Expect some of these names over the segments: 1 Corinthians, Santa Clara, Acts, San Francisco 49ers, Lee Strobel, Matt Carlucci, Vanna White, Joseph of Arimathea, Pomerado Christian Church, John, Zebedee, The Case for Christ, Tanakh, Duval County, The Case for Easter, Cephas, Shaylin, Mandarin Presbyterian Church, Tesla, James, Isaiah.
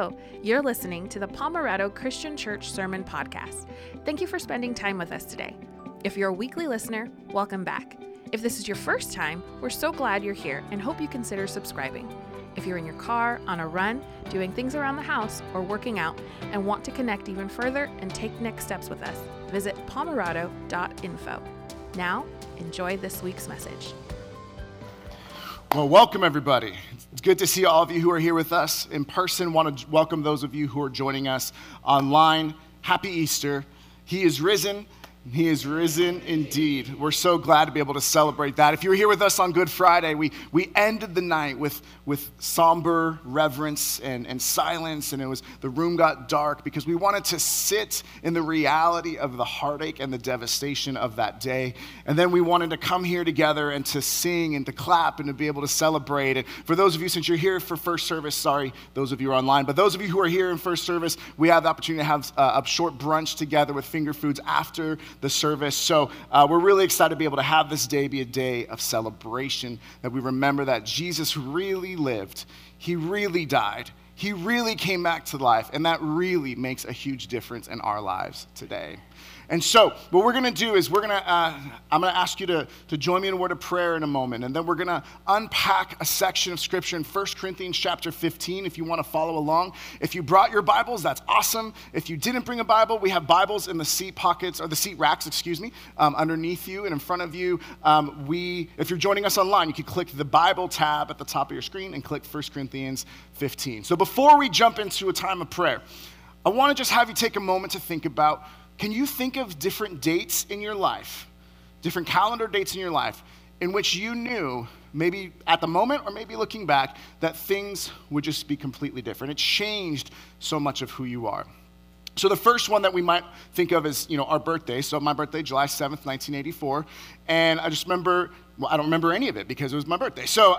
Hello, you're listening to the Pomerado Christian Church Sermon Podcast. Thank you for spending time with us today. If you're a weekly listener, welcome back. If this is your first time, we're so glad you're here and hope you consider subscribing. If you're in your car, on a run, doing things around the house, or working out, and want to connect even further and take next steps with us, visit pomerado.info. Now, enjoy this week's message. Well, welcome everybody. It's good to see all of you who are here with us in person. Want to welcome those of you who are joining us online. Happy Easter. He is risen. He is risen indeed. We're so glad to be able to celebrate that. If you were here with us on Good Friday, we ended the night with somber reverence and silence, and it was the room got dark because we wanted to sit in the reality of the heartache and the devastation of that day. And then we wanted to come here together and to sing and to clap and to be able to celebrate. And for those of you, since you're here for first service, sorry, those of you who are online, but those of you who are here in first service, we have the opportunity to have a short brunch together with finger foods after the service. So we're really excited to be able to have this day be a day of celebration, that we remember that Jesus really lived, he really died, he really came back to life, and that really makes a huge difference in our lives today. And so what we're going to do is I'm going to ask you to join me in a word of prayer in a moment. And then we're going to unpack a section of scripture in 1 Corinthians chapter 15 if you want to follow along. If you brought your Bibles, that's awesome. If you didn't bring a Bible, we have Bibles in the seat pockets, or the seat racks, underneath you and in front of you. If you're joining us online, you can click the Bible tab at the top of your screen and click 1 Corinthians 15. So before we jump into a time of prayer, I want to just have you take a moment to think about, can you think of different dates in your life, different calendar dates in your life, in which you knew, maybe at the moment or maybe looking back, that things would just be completely different? It changed so much of who you are. So the first one that we might think of is, our birthday. So my birthday, July 7th, 1984. And I just remember, I don't remember any of it because it was my birthday. So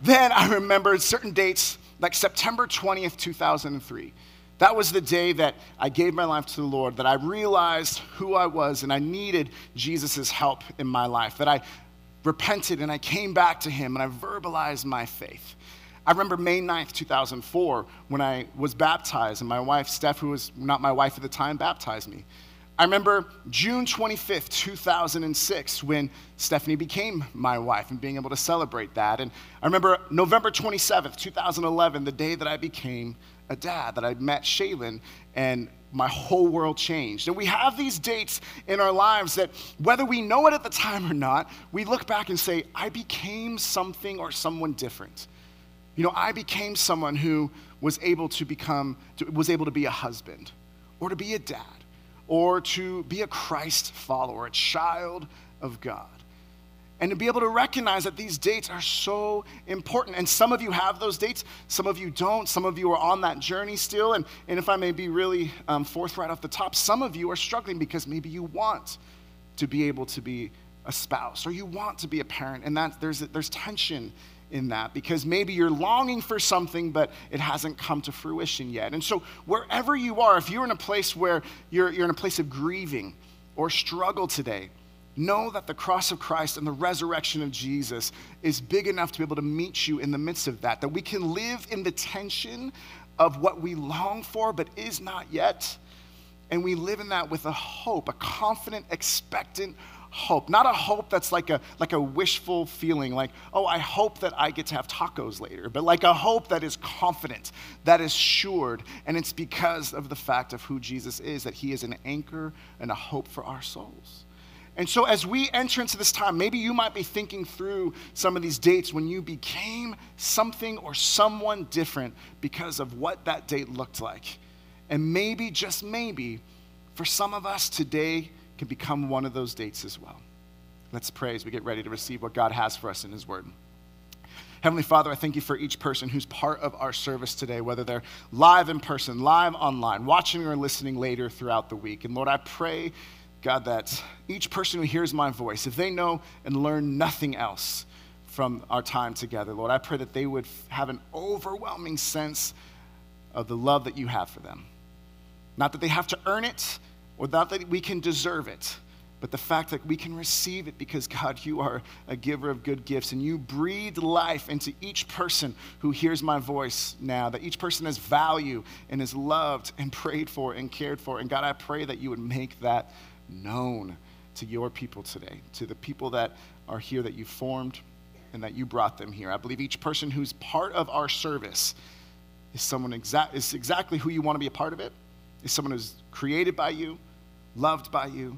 then I remembered certain dates, like September 20th, 2003. That was the day that I gave my life to the Lord, that I realized who I was and I needed Jesus' help in my life, that I repented and I came back to him and I verbalized my faith. I remember May 9th, 2004, when I was baptized and my wife, Steph, who was not my wife at the time, baptized me. I remember June 25th, 2006, when Stephanie became my wife and being able to celebrate that. And I remember November 27th, 2011, the day that I became a dad, that I met Shaylin, and my whole world changed. And we have these dates in our lives that, whether we know it at the time or not, we look back and say, I became something or someone different. I became someone who was able to be a husband, or to be a dad, or to be a Christ follower, a child of God. And to be able to recognize that these dates are so important. And some of you have those dates, some of you don't, some of you are on that journey still. And if I may be really forthright off the top, some of you are struggling because maybe you want to be able to be a spouse, or you want to be a parent, and that there's tension in that, because maybe you're longing for something, but it hasn't come to fruition yet. And so wherever you are, if you're in a place where you're in a place of grieving or struggle today, know that the cross of Christ and the resurrection of Jesus is big enough to be able to meet you in the midst of that we can live in the tension of what we long for but is not yet. And we live in that with a hope, a confident, expectant hope. Not a hope that's like a wishful feeling, like, oh, I hope that I get to have tacos later, but like a hope that is confident, that is assured, and it's because of the fact of who Jesus is, that he is an anchor and a hope for our souls. And so as we enter into this time, maybe you might be thinking through some of these dates when you became something or someone different because of what that date looked like. And maybe, just maybe, for some of us, today can become one of those dates as well. Let's pray as we get ready to receive what God has for us in his word. Heavenly Father, I thank you for each person who's part of our service today, whether they're live in person, live online, watching or listening later throughout the week. And Lord, I pray, God, that each person who hears my voice, if they know and learn nothing else from our time together, Lord, I pray that they would have an overwhelming sense of the love that you have for them. Not that they have to earn it, or not that we can deserve it, but the fact that we can receive it because, God, you are a giver of good gifts, and you breathe life into each person who hears my voice now, that each person has value and is loved and prayed for and cared for. And, God, I pray that you would make that known to your people today, to the people that are here that you formed and that you brought them here. I believe each person who's part of our service is someone exactly who you want to be a part of it, is someone who's created by you, loved by you,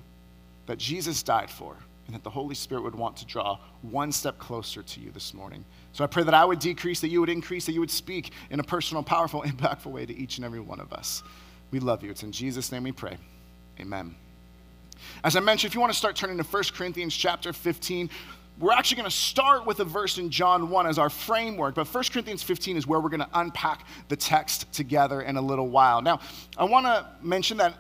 that Jesus died for, and that the Holy Spirit would want to draw one step closer to you this morning. So I pray that I would decrease, that you would increase, that you would speak in a personal, powerful, impactful way to each and every one of us. We love you. It's in Jesus' name we pray. Amen. As I mentioned, if you want to start turning to 1 Corinthians chapter 15, we're actually going to start with a verse in John 1 as our framework, but 1 Corinthians 15 is where we're going to unpack the text together in a little while. Now, I want to mention that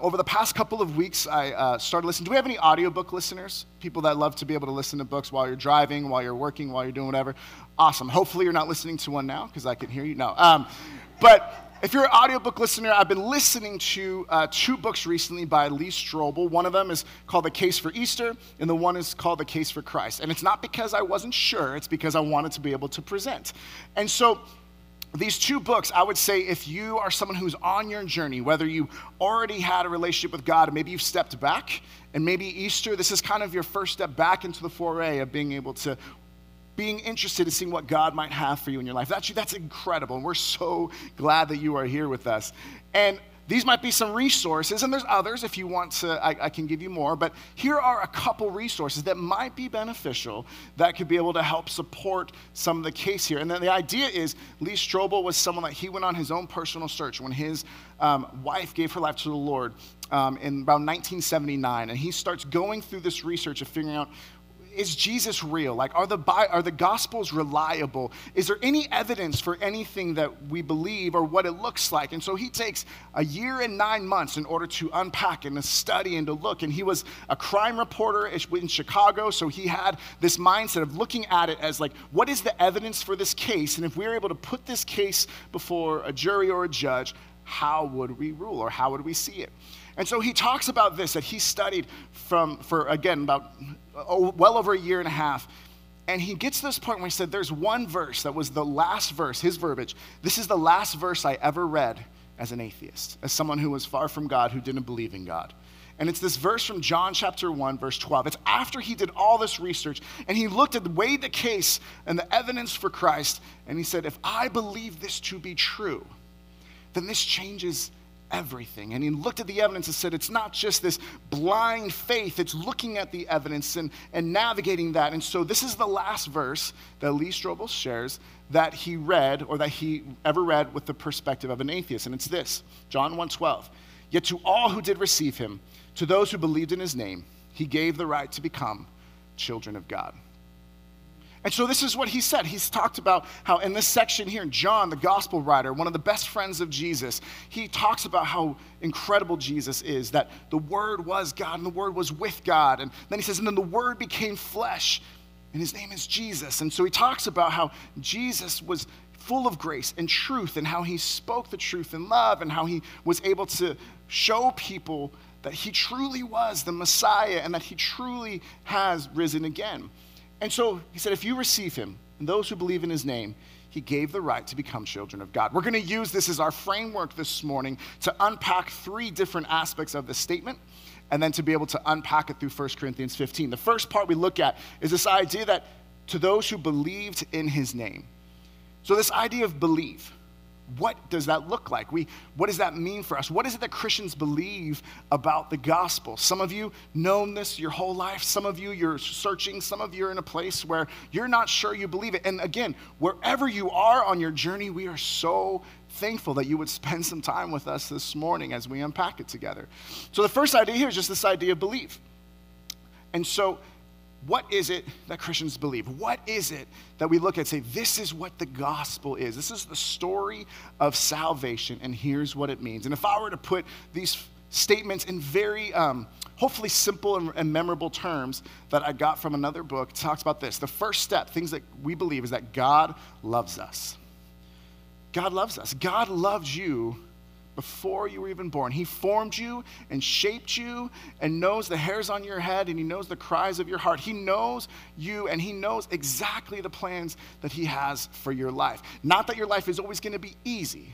over the past couple of weeks, I started listening. Do we have any audiobook listeners? People that love to be able to listen to books while you're driving, while you're working, while you're doing whatever? Awesome. Hopefully you're not listening to one now because I can hear you. No. But if you're an audiobook listener, I've been listening to two books recently by Lee Strobel. One of them is called The Case for Easter, and the one is called The Case for Christ. And it's not because I wasn't sure. It's because I wanted to be able to present. And so these two books, I would say, if you are someone who's on your journey, whether you already had a relationship with God, maybe you've stepped back, and maybe Easter, this is kind of your first step back into the foray of being able to, being interested in seeing what God might have for you in your life. That's incredible, and we're so glad that you are here with us. And these might be some resources, and there's others if you want to, I can give you more, but here are a couple resources that might be beneficial that could be able to help support some of the case here. And then the idea is Lee Strobel was someone that he went on his own personal search when his wife gave her life to the Lord in about 1979, and he starts going through this research of figuring out, is Jesus real? Like, are the Gospels reliable? Is there any evidence for anything that we believe or what it looks like? And so he takes a year and 9 months in order to unpack and to study and to look. And he was a crime reporter in Chicago, so he had this mindset of looking at it as like, what is the evidence for this case? And if we were able to put this case before a jury or a judge, how would we rule or how would we see it? And so he talks about this, that he studied well over a year and a half. And he gets to this point where he said, there's one verse that was the last verse, his verbiage. This is the last verse I ever read as an atheist, as someone who was far from God, who didn't believe in God. And it's this verse from John chapter 1, verse 12. It's after he did all this research, and he looked at, weighed the case and the evidence for Christ. And he said, if I believe this to be true, then this changes everything. And he looked at the evidence and said, it's not just this blind faith, it's looking at the evidence and navigating that. And so this is the last verse that Lee Strobel shares that he read, or that he ever read, with the perspective of an atheist. And it's this, John 1:12. Yet to all who did receive him, to those who believed in his name, he gave the right to become children of God. And so this is what he said. He's talked about how in this section here, John, the gospel writer, one of the best friends of Jesus, he talks about how incredible Jesus is, that the Word was God and the Word was with God. And then he says, and then the Word became flesh, and his name is Jesus. And so he talks about how Jesus was full of grace and truth, and how he spoke the truth in love, and how he was able to show people that he truly was the Messiah and that he truly has risen again. And so he said, if you receive him, and those who believe in his name, he gave the right to become children of God. We're going to use this as our framework this morning to unpack three different aspects of this statement, and then to be able to unpack it through 1 Corinthians 15. The first part we look at is this idea that to those who believed in his name. So this idea of believe, what does that look like? What does that mean for us? What is it that Christians believe about the gospel? Some of you known this your whole life. Some of you, you're searching. Some of you are in a place where you're not sure you believe it. And again, wherever you are on your journey, we are so thankful that you would spend some time with us this morning as we unpack it together. So the first idea here is just this idea of belief. And so what is it that Christians believe? What is it that we look at and say, this is what the gospel is? This is the story of salvation, and here's what it means. And if I were to put these statements in very, hopefully simple and memorable terms that I got from another book, it talks about this. The first step, things that we believe, is that God loves us. God loves us. God loved you before you were even born. He formed you and shaped you and knows the hairs on your head and he knows the cries of your heart. He knows you and he knows exactly the plans that he has for your life. Not that your life is always going to be easy,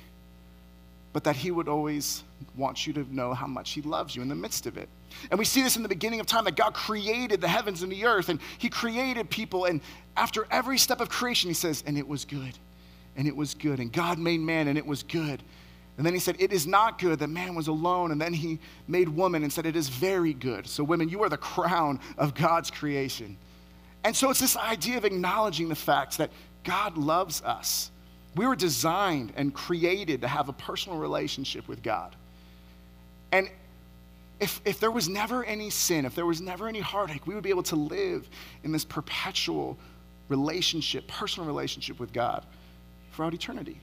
but that he would always want you to know how much he loves you in the midst of it. And we see this in the beginning of time, that God created the heavens and the earth, and he created people, and after every step of creation, he says, and it was good, and it was good, and God made man, and it was good. And then he said, it is not good that man was alone, and then he made woman and said, it is very good. So women, you are the crown of God's creation. And so it's this idea of acknowledging the fact that God loves us. We were designed and created to have a personal relationship with God. And if there was never any sin, if there was never any heartache, we would be able to live in this perpetual relationship, personal relationship with God throughout eternity.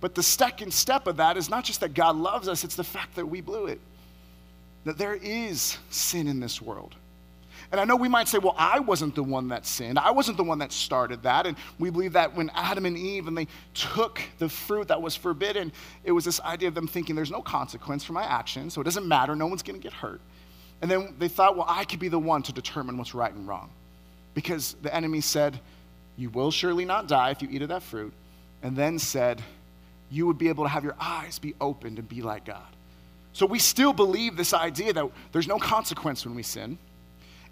But the second step of that is not just that God loves us, it's the fact that we blew it, that there is sin in this world. And I know we might say, well, I wasn't the one that sinned. I wasn't the one that started that. And we believe that when Adam and Eve, and they took the fruit that was forbidden, it was this idea of them thinking there's no consequence for my action, so it doesn't matter, no one's gonna get hurt. And then they thought, well, I could be the one to determine what's right and wrong. Because the enemy said, you will surely not die if you eat of that fruit. And then said, you would be able to have your eyes be opened and be like God. So we still believe this idea that there's no consequence when we sin.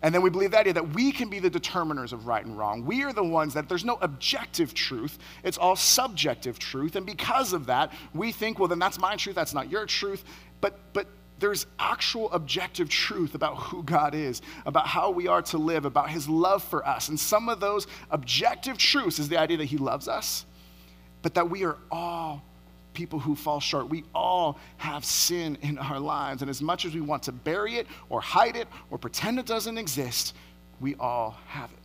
And then we believe the idea that we can be the determiners of right and wrong. We are the ones that there's no objective truth. It's all subjective truth. And because of that, we think, well, then that's my truth. That's not your truth. But there's actual objective truth about who God is, about how we are to live, about his love for us. And some of those objective truths is the idea that he loves us, but that we are all people who fall short. We all have sin in our lives. And as much as we want to bury it or hide it or pretend it doesn't exist, we all have it.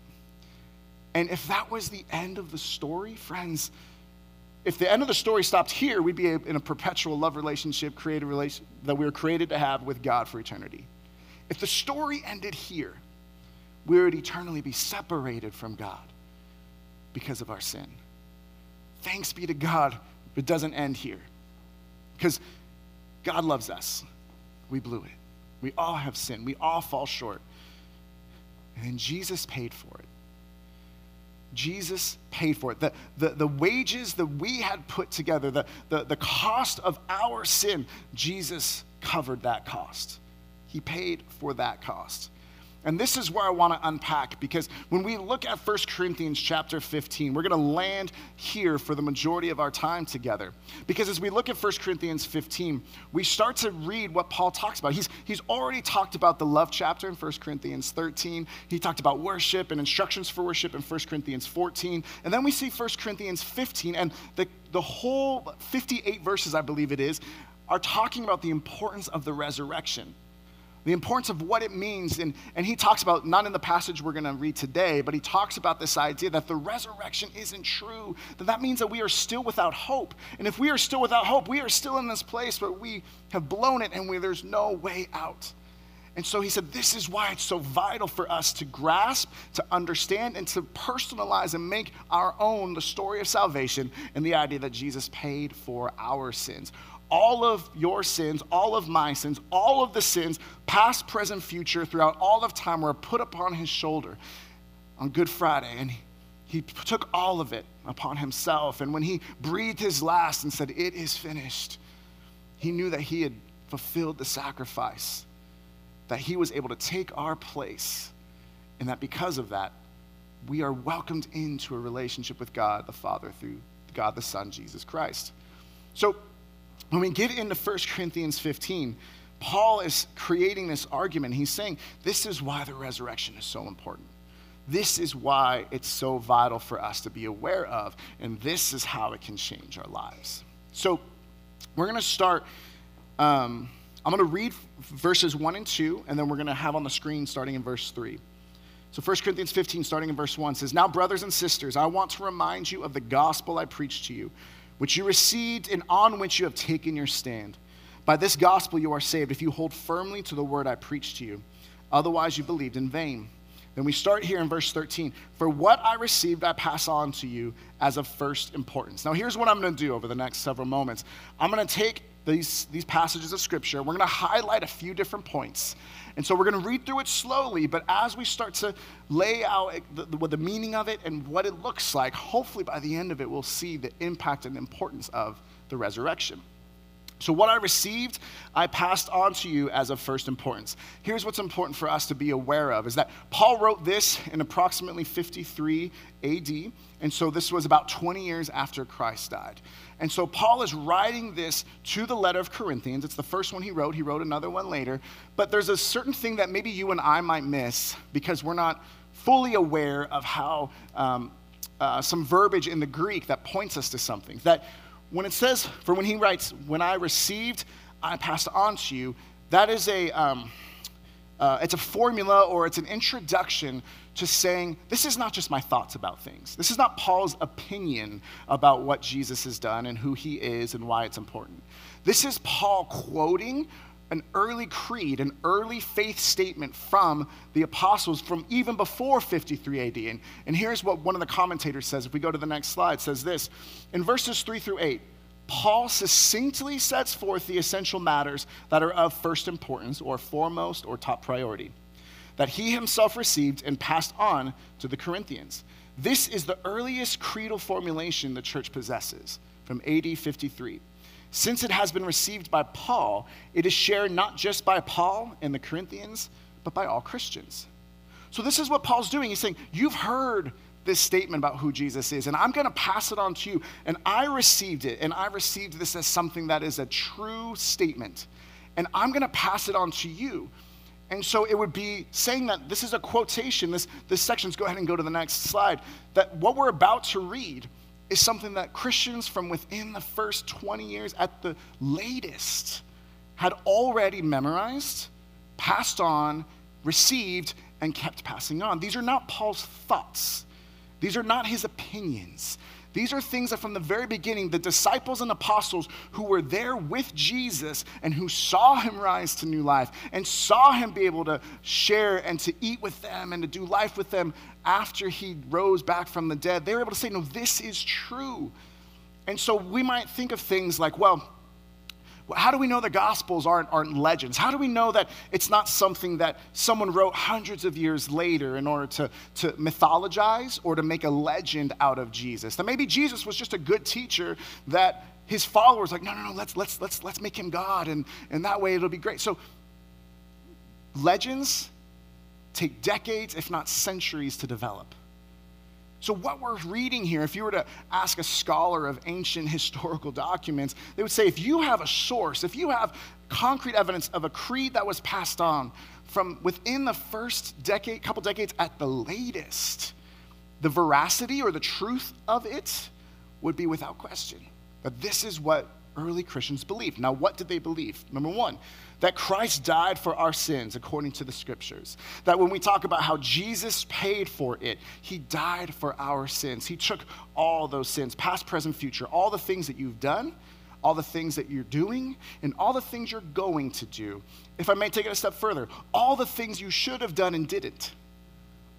And if that was the end of the story, friends, if the end of the story stopped here, we'd be in a perpetual love relationship, created relation that we were created to have with God for eternity. If the story ended here, we would eternally be separated from God because of our sin. Thanks be to God. It doesn't end here, because God loves us. We blew it. We all have sin. We all fall short. And then Jesus paid for it. Jesus paid for it. The wages that we had put together, the cost of our sin, Jesus covered that cost. He paid for that cost. And this is where I want to unpack, because when we look at 1 Corinthians chapter 15, we're going to land here for the majority of our time together. Because as we look at 1 Corinthians 15, we start to read what Paul talks about. He's already talked about the love chapter in 1 Corinthians 13. He talked about worship and instructions for worship in 1 Corinthians 14. And then we see 1 Corinthians 15, and the whole 58 verses, I believe it is, are talking about the importance of the resurrection. The importance of what it means, and he talks about, not in the passage we're going to read today, but he talks about this idea that the resurrection isn't true, that means that we are still without hope. And if we are still without hope, we are still in this place where we have blown it and where there's no way out. And so he said, this is why it's so vital for us to grasp, to understand, and to personalize and make our own the story of salvation and the idea that Jesus paid for our sins. All of your sins, all of my sins, all of the sins, past, present, future, throughout all of time were put upon his shoulder on Good Friday. And he took all of it upon himself. And when he breathed his last and said, it is finished, he knew that he had fulfilled the sacrifice, that he was able to take our place. And that because of that, we are welcomed into a relationship with God the Father through God the Son, Jesus Christ. So, when we get into 1 Corinthians 15, Paul is creating this argument. He's saying, this is why the resurrection is so important. This is why it's so vital for us to be aware of, and this is how it can change our lives. So we're going to start, I'm going to read verses 1 and 2, and then we're going to have on the screen starting in verse 3. So 1 Corinthians 15, starting in verse 1, says, "Now, brothers and sisters, I want to remind you of the gospel I preached to you, which you received and on which you have taken your stand. By this gospel you are saved, if you hold firmly to the word I preached to you. Otherwise you believed in vain." Then we start here in verse 13. "For what I received I pass on to you as of first importance." Now here's what I'm going to do over the next several moments. I'm going to take these passages of Scripture. We're going to highlight a few different points. And so we're going to read through it slowly, but as we start to lay out the meaning of it and what it looks like, hopefully by the end of it, we'll see the impact and importance of the resurrection. So what I received, I passed on to you as of first importance. Here's what's important for us to be aware of, is that Paul wrote this in approximately 53 AD, and so this was about 20 years after Christ died. And so Paul is writing this to the letter of Corinthians. It's the first one he wrote. He wrote another one later. But there's a certain thing that maybe you and I might miss because we're not fully aware of how some verbiage in the Greek that points us to something. That when it says, for when he writes, when I received, I passed on to you, that is it's a formula, or it's an introduction to saying, this is not just my thoughts about things. This is not Paul's opinion about what Jesus has done and who he is and why it's important. This is Paul quoting an early creed, an early faith statement from the apostles from even before 53 AD. And here's what one of the commentators says. If we go to the next slide, it says this. In verses 3-8, Paul succinctly sets forth the essential matters that are of first importance or foremost or top priority that he himself received and passed on to the Corinthians. This is the earliest creedal formulation the church possesses from AD 53. Since it has been received by Paul, it is shared not just by Paul and the Corinthians, but by all Christians. So this is what Paul's doing. He's saying, you've heard this statement about who Jesus is, and I'm going to pass it on to you. And I received it, and I received this as something that is a true statement. And I'm going to pass it on to you. And so it would be saying that this is a quotation. This section's, go ahead and go to the next slide, that what we're about to read is something that Christians from within the first 20 years at the latest had already memorized, passed on, received, and kept passing on. These are not Paul's thoughts. These are not his opinions. These are things that from the very beginning, the disciples and apostles who were there with Jesus and who saw him rise to new life and saw him be able to share and to eat with them and to do life with them after he rose back from the dead, they were able to say, no, this is true. And so we might think of things like, well, how do we know the Gospels aren't legends? How do we know that it's not something that someone wrote hundreds of years later in order to mythologize or to make a legend out of Jesus? That maybe Jesus was just a good teacher that his followers like, no, let's make him God, and that way it'll be great. So legends take decades, if not centuries, to develop. So what we're reading here, if you were to ask a scholar of ancient historical documents, they would say if you have a source, if you have concrete evidence of a creed that was passed on from within the first decade, couple decades at the latest, the veracity or the truth of it would be without question. But this is what early Christians believed. Now, what did they believe? Number one, that Christ died for our sins according to the Scriptures. That when we talk about how Jesus paid for it, he died for our sins. He took all those sins, past, present, future, all the things that you've done, all the things that you're doing, and all the things you're going to do. If I may take it a step further, all the things you should have done and didn't,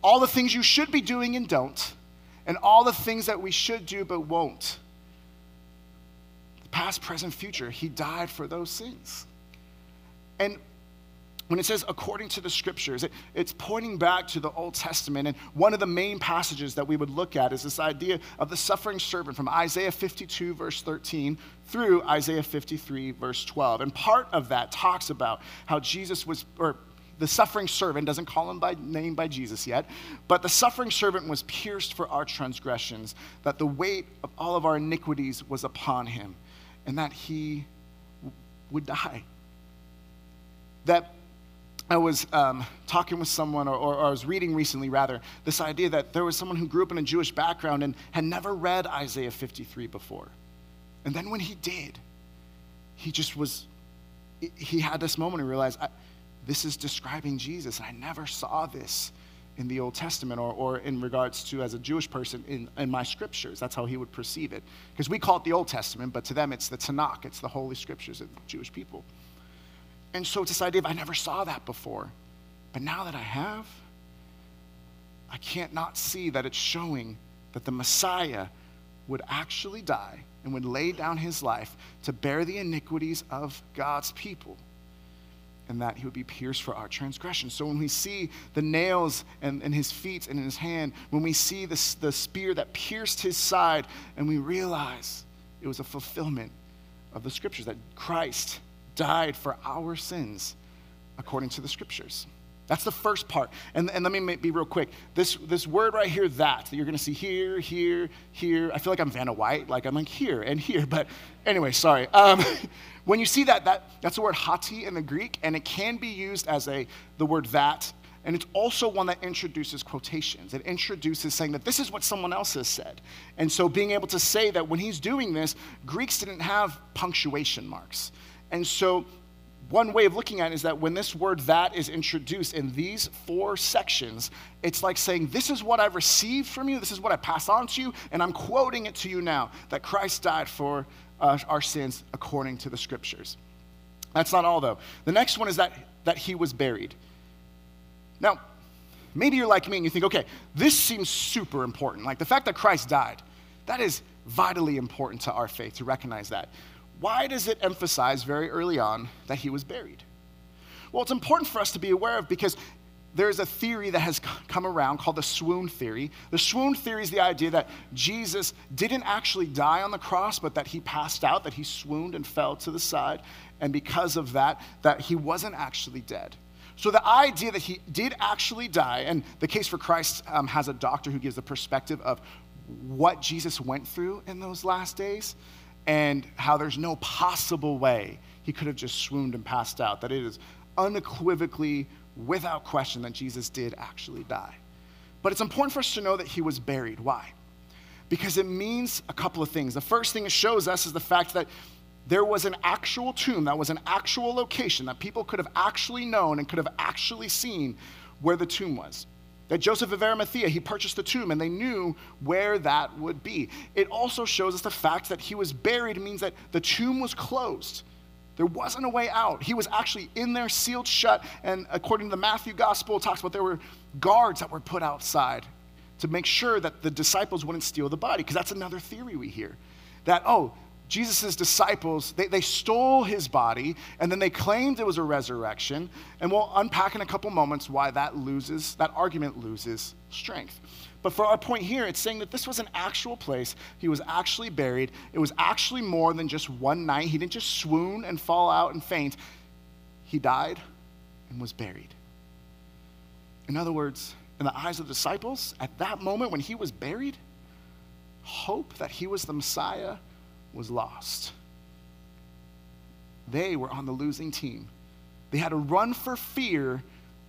all the things you should be doing and don't, and all the things that we should do but won't. Past, present, future, he died for those sins. And when it says according to the Scriptures, it's pointing back to the Old Testament. And one of the main passages that we would look at is this idea of the suffering servant from Isaiah 52, verse 13, through Isaiah 53, verse 12. And part of that talks about how Jesus was, or the suffering servant, doesn't call him by name by Jesus yet, but the suffering servant was pierced for our transgressions, that the weight of all of our iniquities was upon him, and that he would die. That I was talking with someone, or I was reading recently, rather, this idea that there was someone who grew up in a Jewish background and had never read Isaiah 53 before. And then when he did, he had this moment and realized, this is describing Jesus. I never saw this in the Old Testament, or in regards to, as a Jewish person, in my Scriptures. That's how he would perceive it. Because we call it the Old Testament, but to them it's the Tanakh, it's the Holy Scriptures of the Jewish people. And so it's this idea of, I never saw that before, but now that I have, I can't not see that it's showing that the Messiah would actually die and would lay down his life to bear the iniquities of God's people, and that he would be pierced for our transgressions. So when we see the nails in his feet and in his hand, when we see the spear that pierced his side, and we realize it was a fulfillment of the scriptures, that Christ died for our sins according to the scriptures. That's the first part. And let me be real quick. This word right here, that you're going to see here, here, here. I feel like I'm Vanna White. Like I'm like here and here. But anyway, sorry. When you see that's the word hati in the Greek. And it can be used as the word that. And it's also one that introduces quotations. It introduces saying that this is what someone else has said. And so being able to say that when he's doing this, Greeks didn't have punctuation marks. And so one way of looking at it is that when this word that is introduced in these four sections, it's like saying, this is what I've received from you, this is what I pass on to you, and I'm quoting it to you now, that Christ died for our sins according to the scriptures. That's not all, though. The next one is that he was buried. Now, maybe you're like me and you think, okay, this seems super important. Like the fact that Christ died, that is vitally important to our faith, to recognize that. Why does it emphasize very early on that he was buried? Well, it's important for us to be aware of because there is a theory that has come around called the swoon theory. The swoon theory is the idea that Jesus didn't actually die on the cross, but that he passed out, that he swooned and fell to the side, and because of that he wasn't actually dead. So the idea that he did actually die, and The Case for Christ has a doctor who gives the perspective of what Jesus went through in those last days, and how there's no possible way he could have just swooned and passed out, that it is unequivocally, without question, that Jesus did actually die. But it's important for us to know that he was buried. Why? Because it means a couple of things. The first thing it shows us is the fact that there was an actual tomb, that was an actual location, that people could have actually known and could have actually seen where the tomb was. That Joseph of Arimathea, he purchased the tomb and they knew where that would be. It also shows us the fact that he was buried means that the tomb was closed. There wasn't a way out. He was actually in there, sealed shut. And according to the Matthew Gospel, it talks about there were guards that were put outside to make sure that the disciples wouldn't steal the body. Because that's another theory we hear. That, Jesus' disciples, they stole his body, and then they claimed it was a resurrection. And we'll unpack in a couple moments why that argument loses strength. But for our point here, it's saying that this was an actual place. He was actually buried. It was actually more than just one night. He didn't just swoon and fall out and faint. He died and was buried. In other words, in the eyes of the disciples, at that moment when he was buried, hope that he was the Messiah was lost. They were on the losing team. They had to run for fear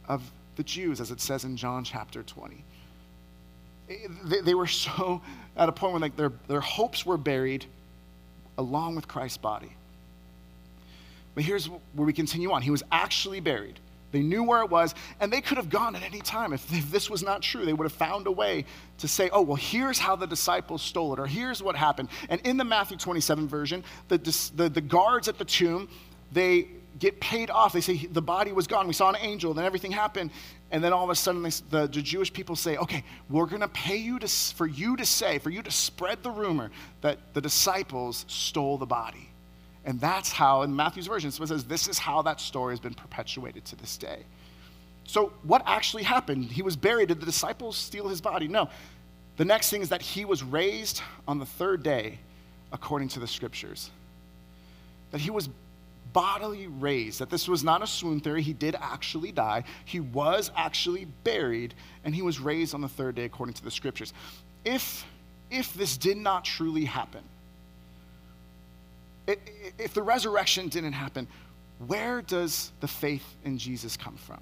of the Jews, as it says in John chapter 20. They were so at a point when like their hopes were buried along with Christ's body. But here's where we continue on. He was actually buried. They knew where it was, and they could have gone at any time. If this was not true, they would have found a way to say, oh, well, here's how the disciples stole it, or here's what happened. And in the Matthew 27 version, the guards at the tomb, they get paid off. They say the body was gone. We saw an angel, then everything happened. And then all of a sudden, the Jewish people say, okay, we're going to pay you for you to spread the rumor that the disciples stole the body. And that's how, in Matthew's version, it says this is how that story has been perpetuated to this day. So what actually happened? He was buried. Did the disciples steal his body? No. The next thing is that he was raised on the third day, according to the scriptures. That he was bodily raised, that this was not a swoon theory. He did actually die. He was actually buried, and he was raised on the third day, according to the scriptures. If this did not truly happen, if the resurrection didn't happen, where does the faith in Jesus come from?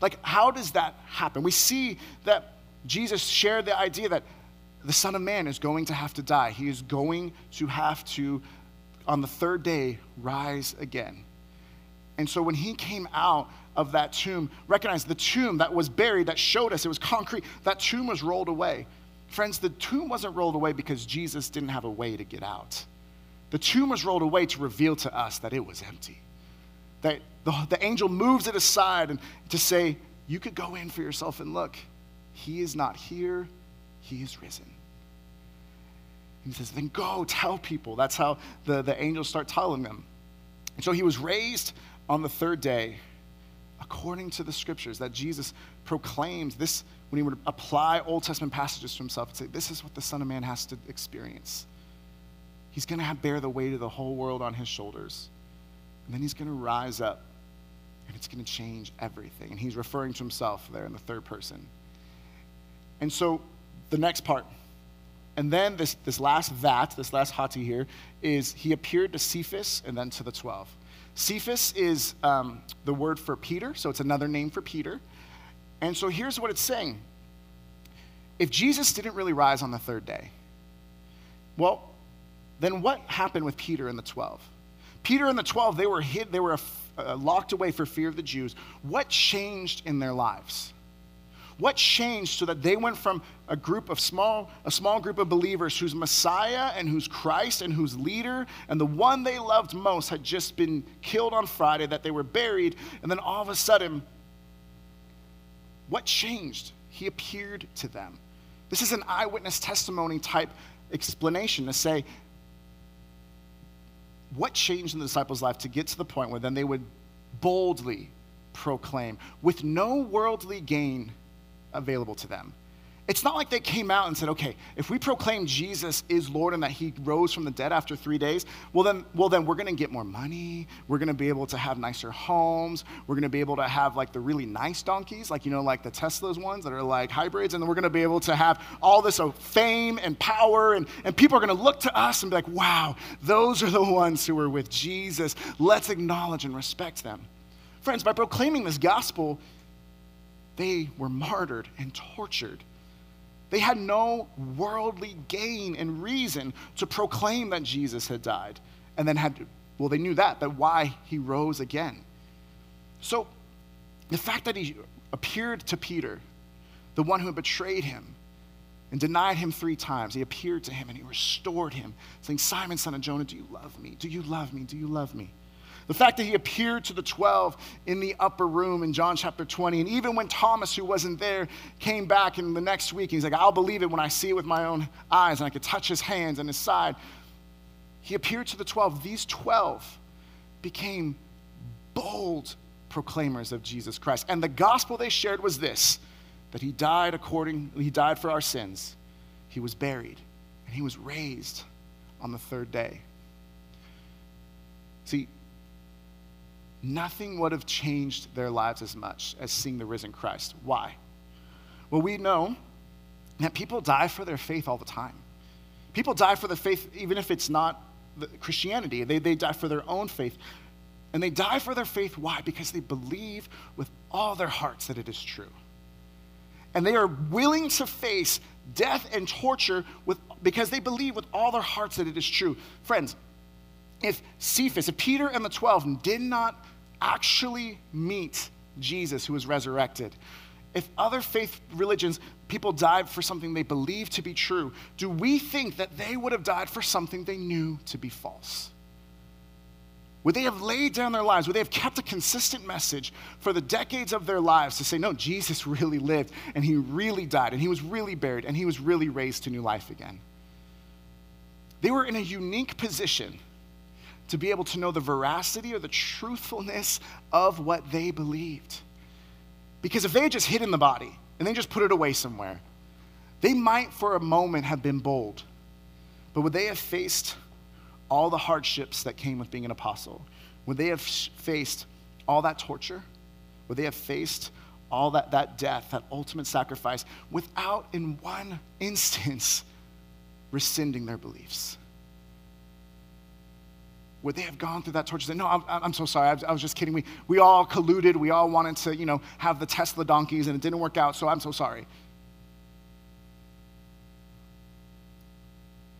Like, how does that happen? We see that Jesus shared the idea that the Son of Man is going to have to die. He is going to have to, on the third day, rise again. And so when he came out of that tomb, recognize the tomb that was buried, that showed us it was concrete, that tomb was rolled away. Friends, the tomb wasn't rolled away because Jesus didn't have a way to get out. The tomb was rolled away to reveal to us that it was empty. That the angel moves it aside and to say, you could go in for yourself and look. He is not here. He is risen. He says, then go tell people. That's how the angels start telling them. And so he was raised on the third day, according to the scriptures that Jesus proclaimed this when he would apply Old Testament passages to himself and say, this is what the Son of Man has to experience. He's going to bear the weight of the whole world on his shoulders. And then he's going to rise up, and it's going to change everything. And he's referring to himself there in the third person. And so the next part, and then this last hati here, is he appeared to Cephas and then to the 12. Cephas is the word for Peter, so it's another name for Peter. And so here's what it's saying. If Jesus didn't really rise on the third day, well, then what happened with Peter and the 12? Peter and the 12, they were hid, they were locked away for fear of the Jews. What changed in their lives? What changed so that they went from a small group of believers whose Messiah and whose Christ and whose leader and the one they loved most had just been killed on Friday, that they were buried, and then all of a sudden, what changed? He appeared to them. This is an eyewitness testimony type explanation to say, what changed in the disciples' life to get to the point where then they would boldly proclaim with no worldly gain available to them. It's not like they came out and said, okay, if we proclaim Jesus is Lord and that he rose from the dead after 3 days, well then we're going to get more money. We're going to be able to have nicer homes. We're going to be able to have like the really nice donkeys, like, you know, like the Tesla's ones that are like hybrids. And then we're going to be able to have all this fame and power. And people are going to look to us and be like, wow, those are the ones who were with Jesus. Let's acknowledge and respect them. Friends, by proclaiming this gospel, they were martyred and tortured. They had no worldly gain and reason to proclaim that Jesus had died. And then they knew that why he rose again. So the fact that he appeared to Peter, the one who had betrayed him and denied him 3 times, he appeared to him and he restored him, saying, Simon, son of Jonah, do you love me? Do you love me? Do you love me? The fact that he appeared to the 12 in the upper room in John chapter 20, and even when Thomas, who wasn't there, came back in the next week, and he's like, I'll believe it when I see it with my own eyes, and I could touch his hands and his side. He appeared to the 12. These 12 became bold proclaimers of Jesus Christ. And the gospel they shared was this, that he died for our sins, he was buried, and he was raised on the third day. See, nothing would have changed their lives as much as seeing the risen Christ. Why? Well, we know that people die for their faith all the time. People die for their faith even if it's not Christianity. They die for their own faith. And they die for their faith, why? Because they believe with all their hearts that it is true. And they are willing to face death and torture because they believe with all their hearts that it is true. Friends, if Peter and the 12 did not actually meet Jesus who was resurrected, if other faith religions, people died for something they believed to be true, do we think that they would have died for something they knew to be false? Would they have laid down their lives? Would they have kept a consistent message for the decades of their lives to say, no, Jesus really lived and he really died and he was really buried and he was really raised to new life again? They were in a unique position to be able to know the veracity or the truthfulness of what they believed. Because if they just hid in the body and they just put it away somewhere, they might for a moment have been bold, but would they have faced all the hardships that came with being an apostle? Would they have faced all that torture? Would they have faced all that death, that ultimate sacrifice, without in one instance rescinding their beliefs? Would they have gone through that torture? No, I'm so sorry. I was just kidding. We all colluded. We all wanted to, have the Tesla donkeys, and it didn't work out, so I'm so sorry.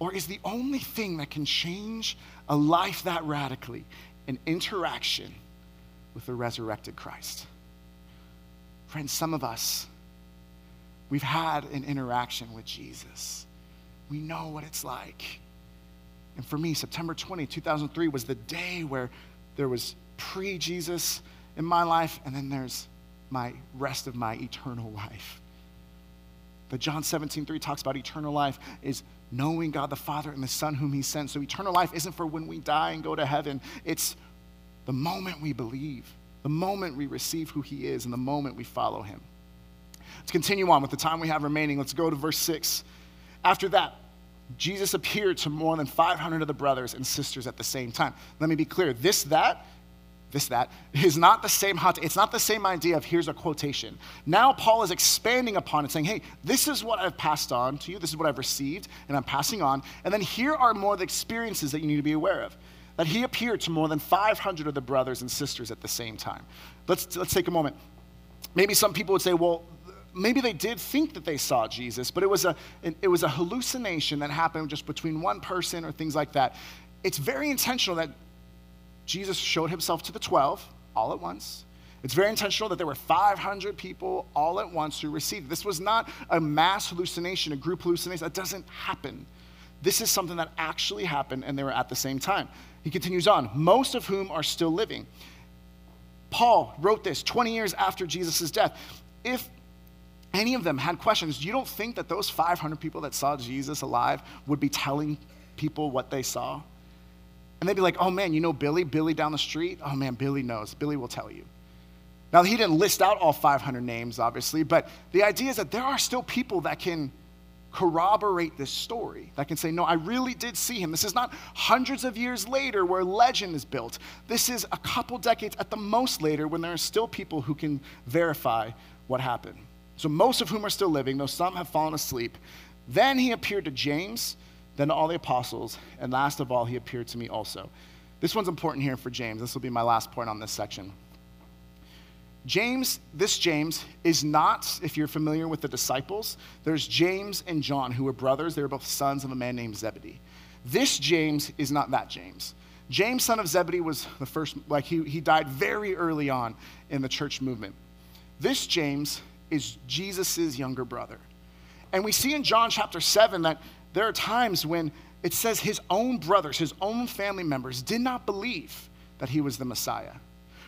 Or is the only thing that can change a life that radically an interaction with the resurrected Christ? Friends, some of us, we've had an interaction with Jesus. We know what it's like. And for me, September 20, 2003 was the day where there was pre-Jesus in my life, and then there's my rest of my eternal life. But John 17:3 talks about eternal life is knowing God the Father and the Son whom he sent. So eternal life isn't for when we die and go to heaven. It's the moment we believe, the moment we receive who he is, and the moment we follow him. Let's continue on with the time we have remaining. Let's go to verse 6. After that, Jesus appeared to more than 500 of the brothers and sisters at the same time. Let me be clear. This, that is not the same hot. It's not the same idea of here's a quotation. Now Paul is expanding upon it, saying, hey, this is what I've passed on to you. This is what I've received, and I'm passing on. And then here are more of the experiences that you need to be aware of. That he appeared to more than 500 of the brothers and sisters at the same time. Let's take a moment. Maybe some people would say, well, maybe they did think that they saw Jesus, but it was a hallucination that happened just between one person or things like that. It's very intentional that Jesus showed himself to the 12 all at once. It's very intentional that there were 500 people all at once who received it. This was not a mass hallucination, a group hallucination. That doesn't happen. This is something that actually happened, and they were at the same time. He continues on, most of whom are still living. Paul wrote this 20 years after Jesus' death. If any of them had questions, you don't think that those 500 people that saw Jesus alive would be telling people what they saw? And they'd be like, oh man, you know Billy down the street? Oh man, Billy knows. Billy will tell you. Now, he didn't list out all 500 names, obviously, but the idea is that there are still people that can corroborate this story, that can say, no, I really did see him. This is not hundreds of years later where legend is built. This is a couple decades at the most later when there are still people who can verify what happened. So most of whom are still living, though some have fallen asleep. Then he appeared to James, then to all the apostles, and last of all, he appeared to me also. This one's important here for James. This will be my last point on this section. This James is not, if you're familiar with the disciples, there's James and John who were brothers. They were both sons of a man named Zebedee. This James is not that James. James, son of Zebedee, was the first, like he died very early on in the church movement. This James is Jesus's younger brother. And we see in John chapter 7 that there are times when it says his own brothers, his own family members did not believe that he was the Messiah.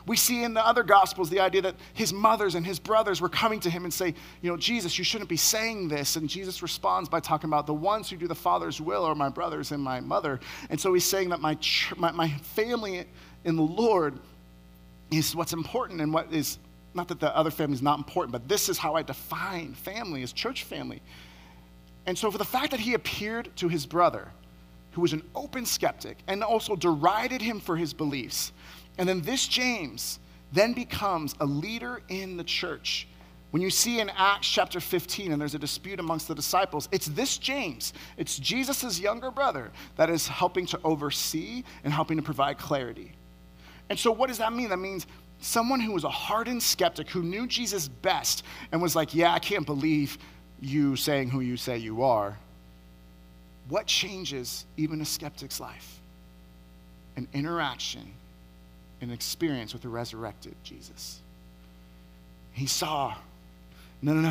We see in the other gospels the idea that his mothers and his brothers were coming to him and say, you know, Jesus, you shouldn't be saying this. And Jesus responds by talking about the ones who do the Father's will are my brothers and my mother. And so he's saying that my family in the Lord is what's important, and what is, not that the other family is not important, but this is how I define family as church family. And so for the fact that he appeared to his brother, who was an open skeptic, and also derided him for his beliefs, and then this James then becomes a leader in the church. When you see in Acts chapter 15, and there's a dispute amongst the disciples, it's this James, it's Jesus' younger brother, that is helping to oversee and helping to provide clarity. And so what does that mean? That means someone who was a hardened skeptic, who knew Jesus best, and was like, yeah, I can't believe you saying who you say you are. What changes even a skeptic's life? An interaction, an experience with the resurrected Jesus. He saw, no,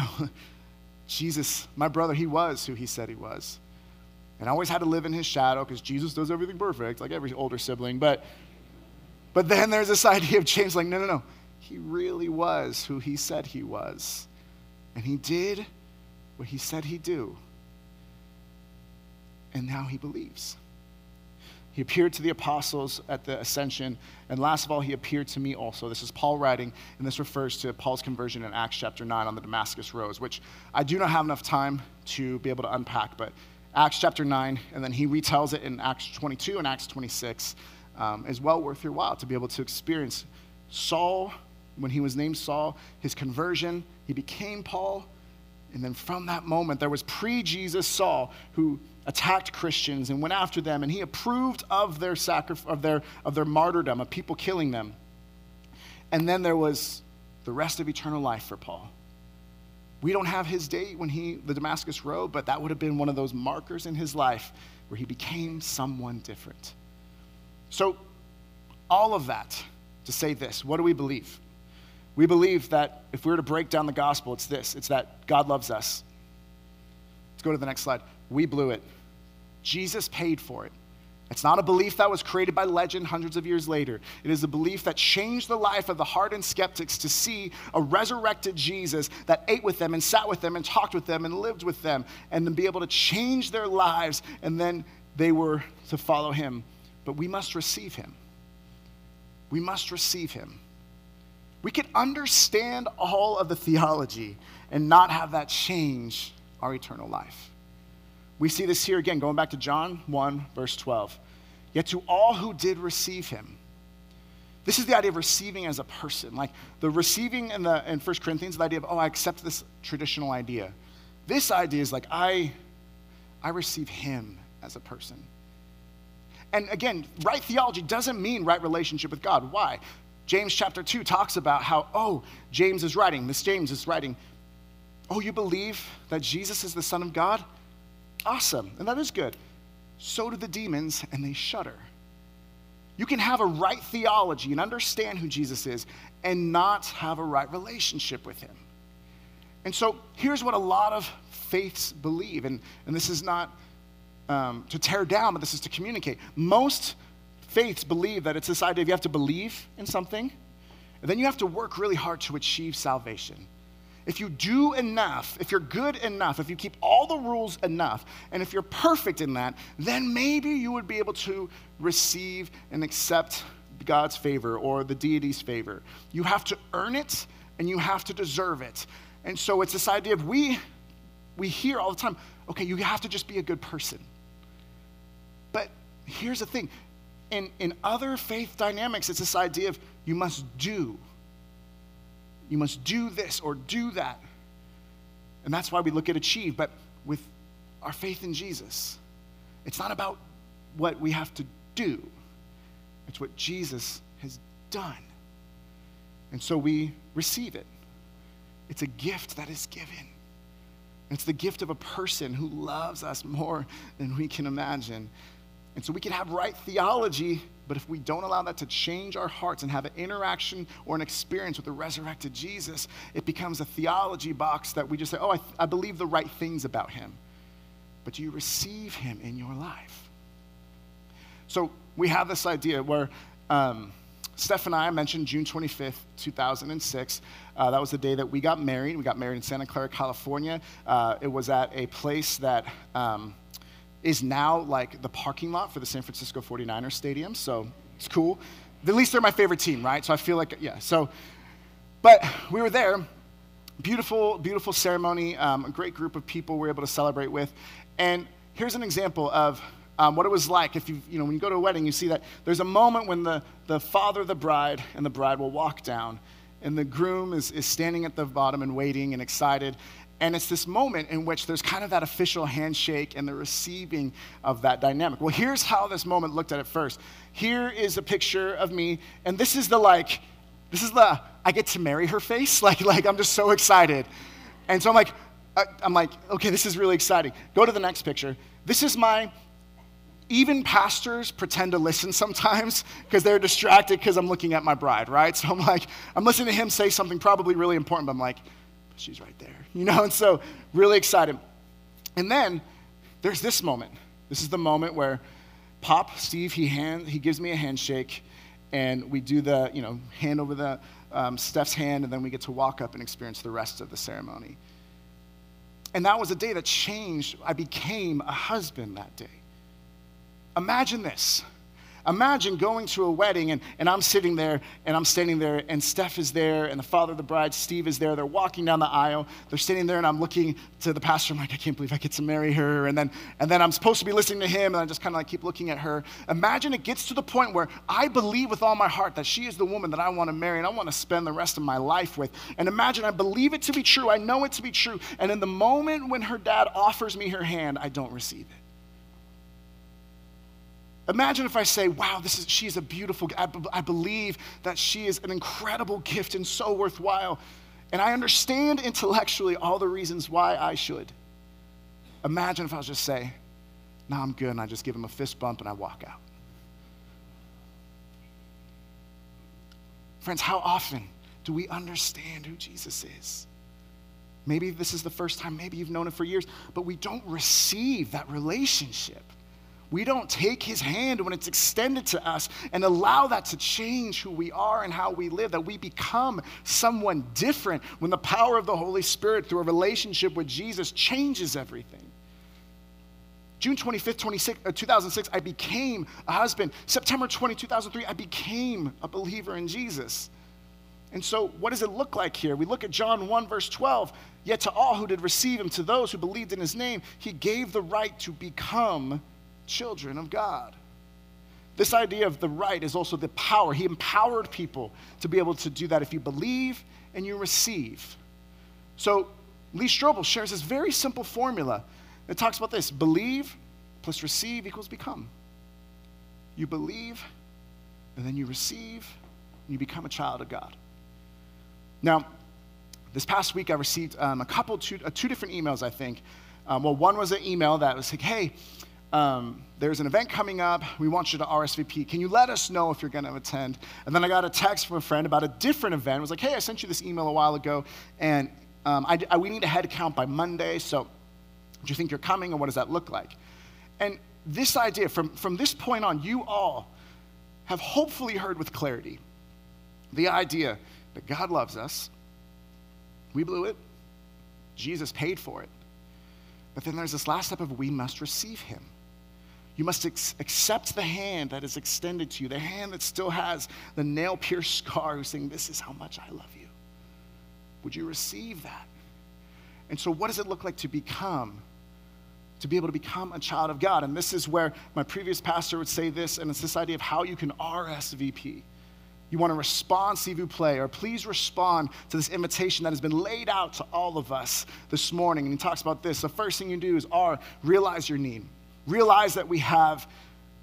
Jesus, my brother, he was who he said he was. And I always had to live in his shadow because Jesus does everything perfect, like every older sibling. But then there's this idea of James, like, no, he really was who he said he was. And he did what he said he'd do. And now he believes. He appeared to the apostles at the ascension, and last of all, he appeared to me also. This is Paul writing, and this refers to Paul's conversion in Acts chapter 9 on the Damascus Road, which I do not have enough time to be able to unpack, but Acts chapter 9, and then he retells it in Acts 22 and Acts 26, is well worth your while to be able to experience Saul, when he was named Saul, his conversion, he became Paul, and then from that moment, there was pre-Jesus Saul who attacked Christians and went after them, and he approved of their of their martyrdom, of people killing them. And then there was the rest of eternal life for Paul. We don't have his date when the Damascus Road, but that would have been one of those markers in his life where he became someone different. So all of that to say this, what do we believe? We believe that if we were to break down the gospel, it's this. It's that God loves us. Let's go to the next slide. We blew it. Jesus paid for it. It's not a belief that was created by legend hundreds of years later. It is a belief that changed the life of the hardened skeptics to see a resurrected Jesus that ate with them and sat with them and talked with them and lived with them and then be able to change their lives, and then they were to follow him. But we must receive him. We must receive him. We can understand all of the theology and not have that change our eternal life. We see this here again, going back to John 1, verse 12. Yet to all who did receive him. This is the idea of receiving as a person. Like the receiving in 1 Corinthians, the idea of, oh, I accept this traditional idea. This idea is like, I receive him as a person. And again, right theology doesn't mean right relationship with God. Why? James chapter 2 talks about how, oh, James is writing, this James is writing, oh, you believe that Jesus is the Son of God? Awesome, and that is good. So do the demons, and they shudder. You can have a right theology and understand who Jesus is and not have a right relationship with him. And so here's what a lot of faiths believe, and this is not to tear down, but this is to communicate. Most faiths believe that it's this idea of you have to believe in something, and then you have to work really hard to achieve salvation. If you do enough, if you're good enough, if you keep all the rules enough, and if you're perfect in that, then maybe you would be able to receive and accept God's favor or the deity's favor. You have to earn it and you have to deserve it. And so it's this idea of we hear all the time, okay, you have to just be a good person. But here's the thing. In other faith dynamics, it's this idea of you must do. You must do this or do that. And that's why we look at achieve. But with our faith in Jesus, it's not about what we have to do. It's what Jesus has done. And so we receive it. It's a gift that is given. It's the gift of a person who loves us more than we can imagine. And so we can have right theology, but if we don't allow that to change our hearts and have an interaction or an experience with the resurrected Jesus, it becomes a theology box that we just say, oh, I believe the right things about him. But do you receive him in your life? So we have this idea where Steph and I mentioned June 25th, 2006. That was the day that we got married. We got married in Santa Clara, California. It was at a place that is now like the parking lot for the San Francisco 49ers stadium, so it's cool. At least they're my favorite team, right? So I feel like, yeah. So, but we were there. Beautiful, beautiful ceremony. A great group of people we were able to celebrate with. And here's an example of what it was like if you know, when you go to a wedding, you see that there's a moment when the father of the bride and the bride will walk down, and the groom is standing at the bottom and waiting and excited. And it's this moment in which there's kind of that official handshake and the receiving of that dynamic. Well, here's how this moment looked at it first. Here is a picture of me, and this is the I get to marry her face. Like I'm just so excited. And so I'm like, okay, this is really exciting. Go to the next picture. This is my, even pastors pretend to listen sometimes because they're distracted because I'm looking at my bride, right? So I'm like, I'm listening to him say something probably really important, but I'm like, she's right there, you know, and so really excited. And then there's this moment. This is the moment where Pop, Steve, he gives me a handshake, and we do the, you know, hand over the Steph's hand, and then we get to walk up and experience the rest of the ceremony. And that was a day that changed. I became a husband that day. Imagine this. Imagine going to a wedding and I'm sitting there and I'm standing there and Steph is there and the father of the bride, Steve, is there. They're walking down the aisle. They're standing there and I'm looking to the pastor. I'm like, I can't believe I get to marry her. And then I'm supposed to be listening to him and I just kind of like keep looking at her. Imagine it gets to the point where I believe with all my heart that she is the woman that I want to marry and I want to spend the rest of my life with. And imagine I believe it to be true. I know it to be true. And in the moment when her dad offers me her hand, I don't receive it. Imagine if I say, wow, she's a beautiful, I believe that she is an incredible gift and so worthwhile. And I understand intellectually all the reasons why I should. Imagine if I was just say, no, I'm good, and I just give him a fist bump and I walk out. Friends, how often do we understand who Jesus is? Maybe this is the first time, maybe you've known it for years, but we don't receive that relationship. We don't take his hand when it's extended to us and allow that to change who we are and how we live, that we become someone different when the power of the Holy Spirit through a relationship with Jesus changes everything. June 25th, 2006, I became a husband. September 20, 2003, I became a believer in Jesus. And so what does it look like here? We look at John 1, verse 12. Yet to all who did receive him, to those who believed in his name, he gave the right to become children of God. This idea of the right is also the power. He empowered people to be able to do that if you believe and you receive. So Lee Strobel shares this very simple formula. It talks about this: believe plus receive equals become. You believe, and then you receive, and you become a child of God. Now, this past week I received two different emails, I think. One was an email that was like, hey, there's an event coming up. We want you to RSVP. Can you let us know if you're going to attend? And then I got a text from a friend about a different event. It was like, hey, I sent you this email a while ago, and we need a head count by Monday, so do you think you're coming, or what does that look like? And this idea, from this point on, you all have hopefully heard with clarity the idea that God loves us. We blew it. Jesus paid for it. But then there's this last step of we must receive him. You must accept the hand that is extended to you, the hand that still has the nail-pierced scar who's saying, this is how much I love you. Would you receive that? And so what does it look like to be able to become a child of God? And this is where my previous pastor would say this, and it's this idea of how you can RSVP. You want to respond, see if you play, or please respond to this invitation that has been laid out to all of us this morning. And he talks about this. The first thing you do is realize your need. Realize that we have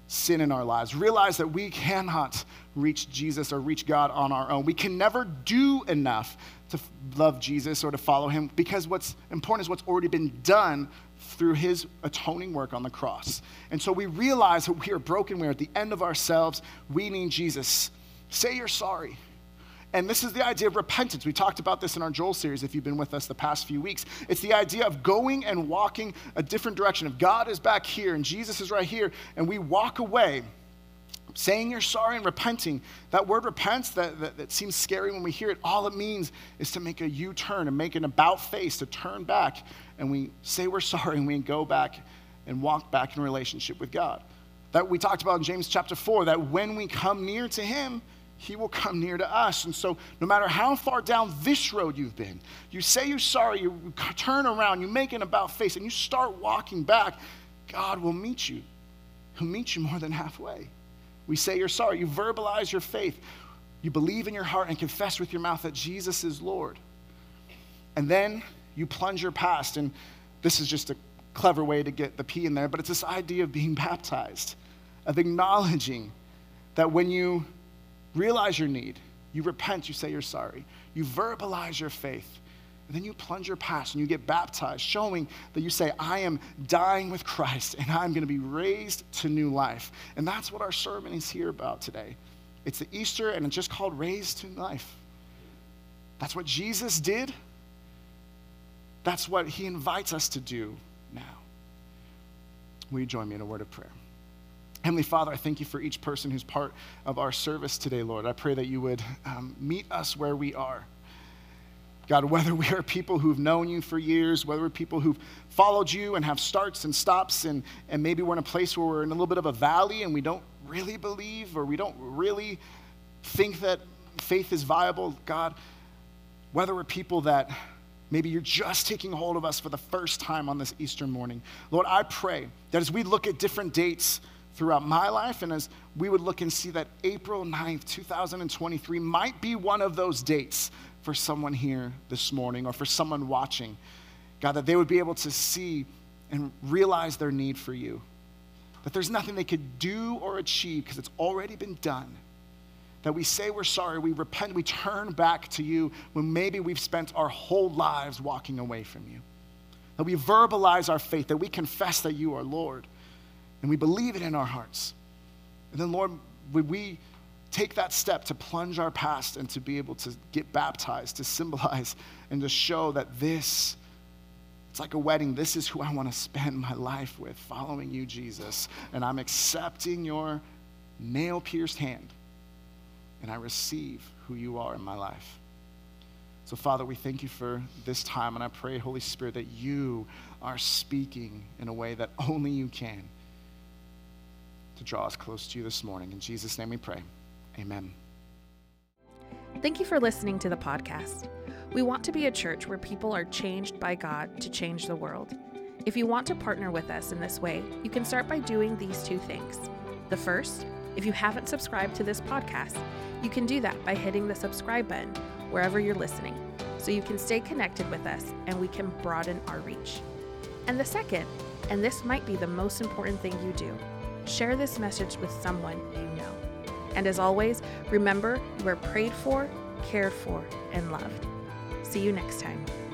sin in our lives. Realize that we cannot reach Jesus or reach God on our own. We can never do enough to love Jesus or to follow him, because what's important is what's already been done through his atoning work on the cross. And so we realize that we are broken. We're at the end of ourselves. We need Jesus. Say you're sorry. And this is the idea of repentance. We talked about this in our Joel series, if you've been with us the past few weeks. It's the idea of going and walking a different direction. If God is back here and Jesus is right here, and we walk away saying you're sorry and repenting, that word repents, that seems scary when we hear it. All it means is to make a U-turn and make an about face, to turn back. And we say we're sorry, and we go back and walk back in relationship with God. That we talked about in James chapter 4, that when we come near to him, he will come near to us. And so no matter how far down this road you've been, you say you're sorry, you turn around, you make an about face, and you start walking back, God will meet you. He'll meet you more than halfway. We say you're sorry. You verbalize your faith. You believe in your heart and confess with your mouth that Jesus is Lord. And then you plunge your past. And this is just a clever way to get the P in there, but it's this idea of being baptized, of acknowledging that when you realize your need, you repent, you say you're sorry, you verbalize your faith, and then you plunge your past and you get baptized, showing that you say, I am dying with Christ and I'm going to be raised to new life. And that's what our sermon is here about today. It's the Easter, and it's just called Raised to Life. That's what Jesus did. That's what he invites us to do now. Will you join me in a word of prayer? Heavenly Father, I thank you for each person who's part of our service today, Lord. I pray that you would meet us where we are. God, whether we are people who've known you for years, whether we're people who've followed you and have starts and stops, and maybe we're in a place where we're in a little bit of a valley and we don't really believe, or we don't really think that faith is viable, God, whether we're people that maybe you're just taking hold of us for the first time on this Easter morning, Lord, I pray that as we look at different dates throughout my life, and as we would look and see that April 9th, 2023 might be one of those dates for someone here this morning or for someone watching, God, that they would be able to see and realize their need for you, that there's nothing they could do or achieve because it's already been done, that we say we're sorry, we repent, we turn back to you when maybe we've spent our whole lives walking away from you, that we verbalize our faith, that we confess that you are Lord, and we believe it in our hearts. And then, Lord, would we take that step to plunge our past and to be able to get baptized, to symbolize and to show that this It's like a wedding. This is who I want to spend my life with, following you, Jesus. And I'm accepting your nail-pierced hand, and I receive who you are in my life. So, Father, we thank you for this time, and I pray, Holy Spirit, that you are speaking in a way that only you can to draw us close to you this morning. In Jesus' name we pray. Amen. Thank you for listening to the podcast. We want to be a church where people are changed by God to change the world. If you want to partner with us in this way, you can start by doing these two things. The first, if you haven't subscribed to this podcast, you can do that by hitting the subscribe button wherever you're listening, so you can stay connected with us and we can broaden our reach. And the second, and this might be the most important thing you do, share this message with someone you know. And as always, remember you are prayed for, cared for, and loved. See you next time.